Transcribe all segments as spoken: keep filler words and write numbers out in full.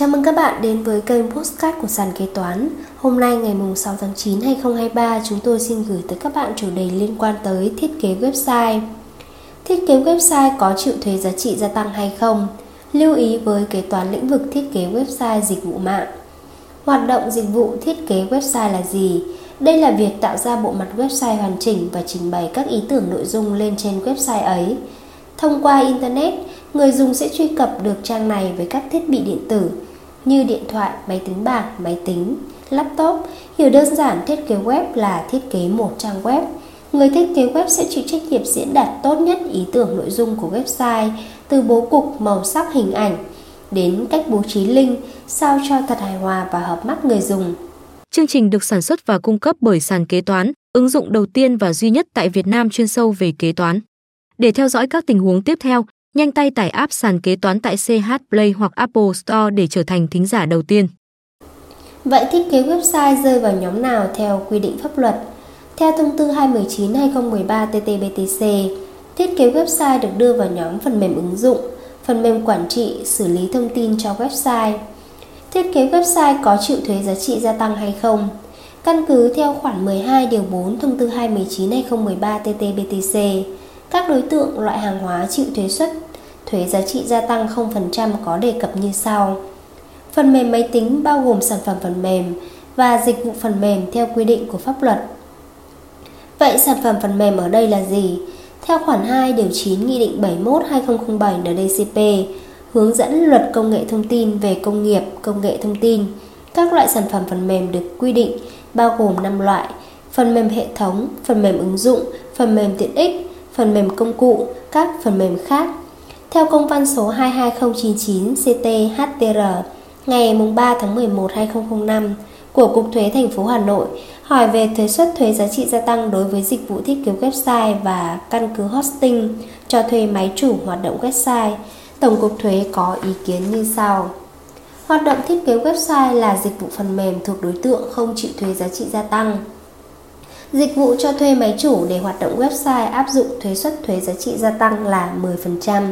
Chào mừng các bạn đến với kênh podcast của Sàn Kế Toán. Hôm nay ngày sáu tháng chín năm hai nghìn không trăm hai mươi ba, chúng tôi xin gửi tới các bạn chủ đề liên quan tới thiết kế website. Thiết kế website có chịu thuế giá trị gia tăng hay không? Lưu ý với kế toán lĩnh vực thiết kế website dịch vụ mạng. Hoạt động dịch vụ thiết kế website là gì? Đây là việc tạo ra bộ mặt website hoàn chỉnh và trình bày các ý tưởng nội dung lên trên website ấy. Thông qua Internet, người dùng sẽ truy cập được trang này với các thiết bị điện tử như điện thoại, máy tính bảng, máy tính, laptop. Hiểu đơn giản thiết kế web là thiết kế một trang web. Người thiết kế web sẽ chịu trách nhiệm diễn đạt tốt nhất ý tưởng nội dung của website, từ bố cục, màu sắc, hình ảnh đến cách bố trí link sao cho thật hài hòa và hợp mắt người dùng. Chương trình được sản xuất và cung cấp bởi Sàn Kế Toán, ứng dụng đầu tiên và duy nhất tại Việt Nam chuyên sâu về kế toán. Để theo dõi các tình huống tiếp theo, nhanh tay tải app Sàn Kế Toán tại xê hát Play hoặc Apple Store để trở thành thính giả đầu tiên. Vậy thiết kế website rơi vào nhóm nào theo quy định pháp luật? Theo Thông tư hai một chín trên hai không một ba T T B T C, thiết kế website được đưa vào nhóm phần mềm ứng dụng, phần mềm quản trị, xử lý thông tin cho website. Thiết kế website có chịu thuế giá trị gia tăng hay không? Căn cứ theo khoản mười hai điều bốn Thông tư hai một chín trên hai không một ba T T B T C, các đối tượng loại hàng hóa chịu thuế suất, thuế giá trị gia tăng không phần trăm có đề cập như sau. Phần mềm máy tính bao gồm sản phẩm phần mềm và dịch vụ phần mềm theo quy định của pháp luật. Vậy sản phẩm phần mềm ở đây là gì? Theo khoản hai điều chín Nghị định bảy mươi mốt trên hai không không bảy N D C P, hướng dẫn luật công nghệ thông tin về công nghiệp, công nghệ thông tin, các loại sản phẩm phần mềm được quy định bao gồm năm loại: phần mềm hệ thống, phần mềm ứng dụng, phần mềm tiện ích, phần mềm công cụ, các phần mềm khác. Theo công văn số hai hai không chín chín C T H T R ngày ba tháng mười một năm hai nghìn không trăm linh năm của Cục Thuế thành phố Hà Nội hỏi về thuế suất thuế giá trị gia tăng đối với dịch vụ thiết kế website và căn cứ hosting cho thuê máy chủ hoạt động website, Tổng cục Thuế có ý kiến như sau. Hoạt động thiết kế website là dịch vụ phần mềm thuộc đối tượng không chịu thuế giá trị gia tăng. Dịch vụ cho thuê máy chủ để hoạt động website áp dụng thuế suất thuế giá trị gia tăng là mười phần trăm.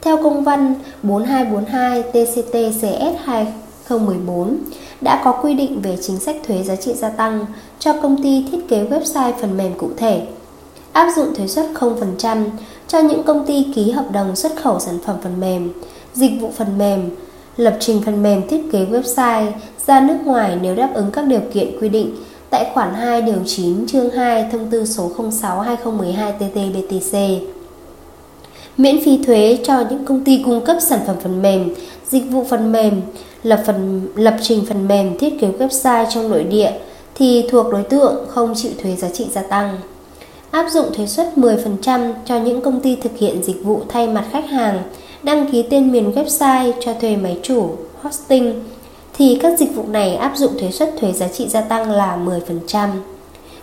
Theo công văn bốn hai bốn hai T C T C S hai không một bốn đã có quy định về chính sách thuế giá trị gia tăng cho công ty thiết kế website phần mềm cụ thể, áp dụng thuế suất không phần trăm cho những công ty ký hợp đồng xuất khẩu sản phẩm phần mềm, dịch vụ phần mềm, lập trình phần mềm thiết kế website ra nước ngoài nếu đáp ứng các điều kiện quy định tại khoản hai điều chín chương hai Thông tư số không sáu trên hai không một hai T T B T C. Miễn phí thuế cho những công ty cung cấp sản phẩm phần mềm, dịch vụ phần mềm, lập phần lập trình phần mềm thiết kế website trong nội địa thì thuộc đối tượng không chịu thuế giá trị gia tăng. Áp dụng thuế suất mười phần trăm cho những công ty thực hiện dịch vụ thay mặt khách hàng đăng ký tên miền website cho thuê máy chủ, hosting thì các dịch vụ này áp dụng thuế suất thuế giá trị gia tăng là mười phần trăm.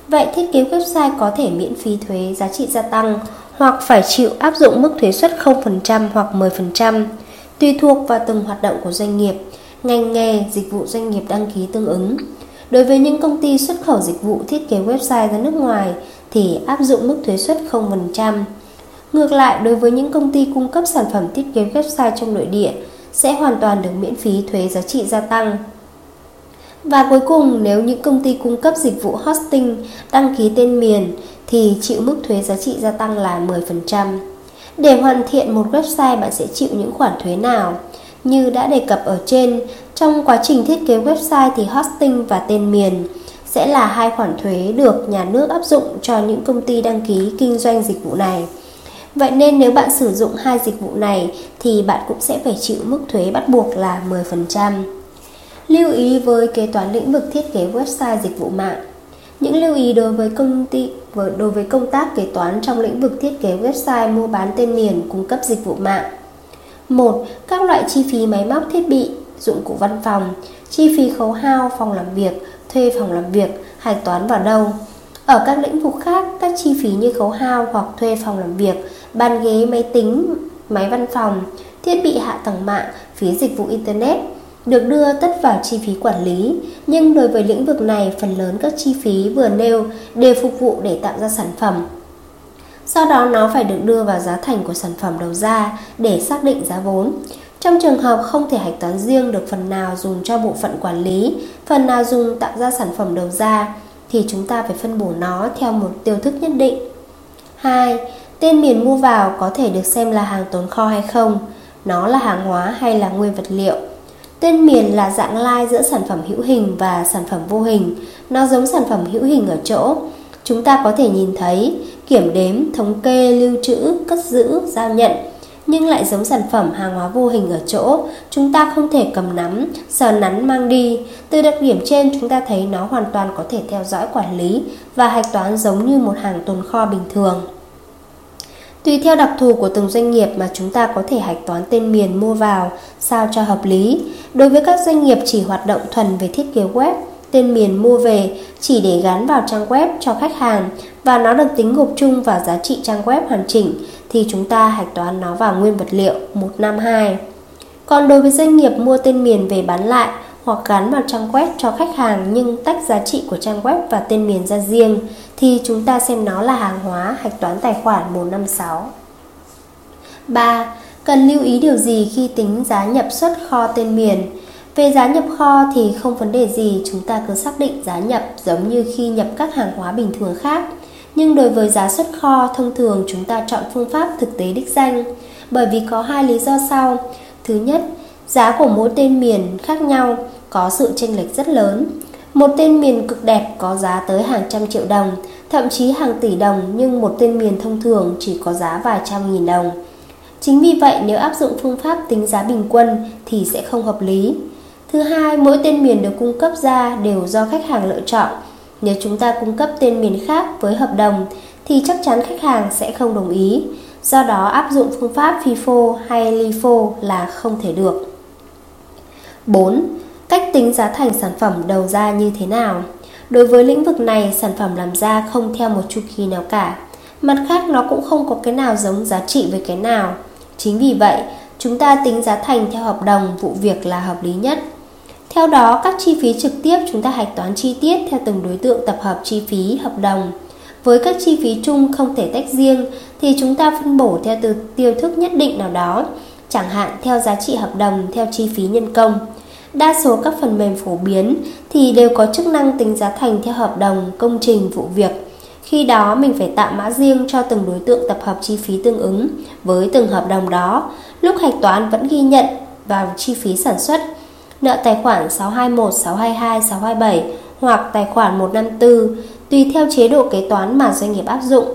Vậy thiết kế website có thể miễn phí thuế giá trị gia tăng hoặc phải chịu áp dụng mức thuế suất không phần trăm hoặc mười phần trăm, tùy thuộc vào từng hoạt động của doanh nghiệp, ngành nghề, dịch vụ doanh nghiệp đăng ký tương ứng. Đối với những công ty xuất khẩu dịch vụ thiết kế website ra nước ngoài thì áp dụng mức thuế suất không phần trăm. Ngược lại, đối với những công ty cung cấp sản phẩm thiết kế website trong nội địa sẽ hoàn toàn được miễn phí thuế giá trị gia tăng. Và cuối cùng, nếu những công ty cung cấp dịch vụ hosting đăng ký tên miền thì chịu mức thuế giá trị gia tăng là mười phần trăm. Để hoàn thiện một website, bạn sẽ chịu những khoản thuế nào? Như đã đề cập ở trên, trong quá trình thiết kế website thì hosting và tên miền sẽ là hai khoản thuế được nhà nước áp dụng cho những công ty đăng ký kinh doanh dịch vụ này. Vậy nên nếu bạn sử dụng hai dịch vụ này thì bạn cũng sẽ phải chịu mức thuế bắt buộc là mười phần trăm. Lưu ý với kế toán lĩnh vực thiết kế website dịch vụ mạng. Những lưu ý đối với công ty đối với công tác kế toán trong lĩnh vực thiết kế website, mua bán tên miền, cung cấp dịch vụ mạng. một. Các loại chi phí máy móc thiết bị, dụng cụ văn phòng, chi phí khấu hao phòng làm việc, thuê phòng làm việc, hạch toán vào đâu. Ở các lĩnh vực khác, các chi phí như khấu hao hoặc thuê phòng làm việc, bàn ghế, máy tính, máy văn phòng, thiết bị hạ tầng mạng, phí dịch vụ Internet được đưa tất vào chi phí quản lý. Nhưng đối với lĩnh vực này, phần lớn các chi phí vừa nêu đều phục vụ để tạo ra sản phẩm. Do đó, nó phải được đưa vào giá thành của sản phẩm đầu ra để xác định giá vốn. Trong trường hợp không thể hạch toán riêng được phần nào dùng cho bộ phận quản lý, phần nào dùng tạo ra sản phẩm đầu ra, thì chúng ta phải phân bổ nó theo một tiêu thức nhất định. hai. Tên miền mua vào có thể được xem là hàng tồn kho hay không? Nó là hàng hóa hay là nguyên vật liệu? Tên miền là dạng lai giữa sản phẩm hữu hình và sản phẩm vô hình. Nó giống sản phẩm hữu hình ở chỗ chúng ta có thể nhìn thấy, kiểm đếm, thống kê, lưu trữ, cất giữ, giao nhận, nhưng lại giống sản phẩm hàng hóa vô hình ở chỗ chúng ta không thể cầm nắm, sờ nắn mang đi. Từ đặc điểm trên chúng ta thấy nó hoàn toàn có thể theo dõi, quản lý và hạch toán giống như một hàng tồn kho bình thường. Tùy theo đặc thù của từng doanh nghiệp mà chúng ta có thể hạch toán tên miền mua vào sao cho hợp lý. Đối với các doanh nghiệp chỉ hoạt động thuần về thiết kế web, tên miền mua về chỉ để gắn vào trang web cho khách hàng và nó được tính gộp chung vào giá trị trang web hoàn chỉnh, thì chúng ta hạch toán nó vào nguyên vật liệu một năm hai. Còn đối với doanh nghiệp mua tên miền về bán lại hoặc gắn vào trang web cho khách hàng nhưng tách giá trị của trang web và tên miền ra riêng, thì chúng ta xem nó là hàng hóa, hạch toán tài khoản một năm sáu. ba. Cần lưu ý điều gì khi tính giá nhập xuất kho tên miền? Về giá nhập kho thì không vấn đề gì, chúng ta cứ xác định giá nhập giống như khi nhập các hàng hóa bình thường khác. Nhưng đối với giá xuất kho, thông thường chúng ta chọn phương pháp thực tế đích danh, bởi vì có hai lý do sau. Thứ nhất, giá của mỗi tên miền khác nhau có sự chênh lệch rất lớn. Một tên miền cực đẹp có giá tới hàng trăm triệu đồng, thậm chí hàng tỷ đồng, nhưng một tên miền thông thường chỉ có giá vài trăm nghìn đồng. Chính vì vậy nếu áp dụng phương pháp tính giá bình quân thì sẽ không hợp lý. Thứ hai, mỗi tên miền được cung cấp ra đều do khách hàng lựa chọn. Nếu chúng ta cung cấp tên miền khác với hợp đồng thì chắc chắn khách hàng sẽ không đồng ý. Do đó áp dụng phương pháp FIFO hay LIFO là không thể được. bốn. Cách tính giá thành sản phẩm đầu ra như thế nào? Đối với lĩnh vực này, sản phẩm làm ra không theo một chu kỳ nào cả. Mặt khác, nó cũng không có cái nào giống giá trị với cái nào. Chính vì vậy, chúng ta tính giá thành theo hợp đồng vụ việc là hợp lý nhất. Theo đó, các chi phí trực tiếp chúng ta hạch toán chi tiết theo từng đối tượng tập hợp chi phí hợp đồng. Với các chi phí chung không thể tách riêng thì chúng ta phân bổ theo từ tiêu thức nhất định nào đó, chẳng hạn theo giá trị hợp đồng, theo chi phí nhân công. Đa số các phần mềm phổ biến thì đều có chức năng tính giá thành theo hợp đồng, công trình, vụ việc. Khi đó mình phải tạo mã riêng cho từng đối tượng tập hợp chi phí tương ứng với từng hợp đồng đó. Lúc hạch toán vẫn ghi nhận vào chi phí sản xuất, nợ tài khoản sáu hai một, sáu hai hai, sáu hai bảy hoặc tài khoản một năm tư, tùy theo chế độ kế toán mà doanh nghiệp áp dụng.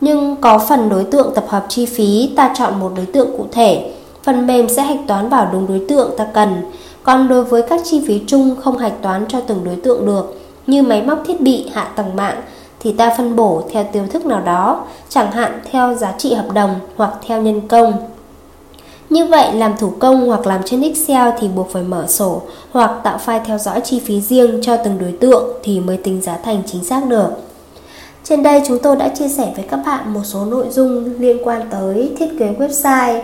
Nhưng có phần đối tượng tập hợp chi phí ta chọn một đối tượng cụ thể, phần mềm sẽ hạch toán vào đúng đối tượng ta cần. Còn đối với các chi phí chung không hạch toán cho từng đối tượng được, như máy móc thiết bị, hạ tầng mạng, thì ta phân bổ theo tiêu thức nào đó, chẳng hạn theo giá trị hợp đồng hoặc theo nhân công. Như vậy, làm thủ công hoặc làm trên Excel thì buộc phải mở sổ hoặc tạo file theo dõi chi phí riêng cho từng đối tượng thì mới tính giá thành chính xác được. Trên đây chúng tôi đã chia sẻ với các bạn một số nội dung liên quan tới thiết kế website.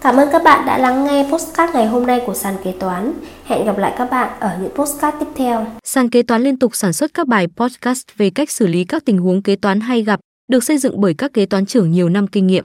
Cảm ơn các bạn đã lắng nghe podcast ngày hôm nay của Sàn Kế Toán. Hẹn gặp lại các bạn ở những podcast tiếp theo. Sàn Kế Toán liên tục sản xuất các bài podcast về cách xử lý các tình huống kế toán hay gặp, được xây dựng bởi các kế toán trưởng nhiều năm kinh nghiệm.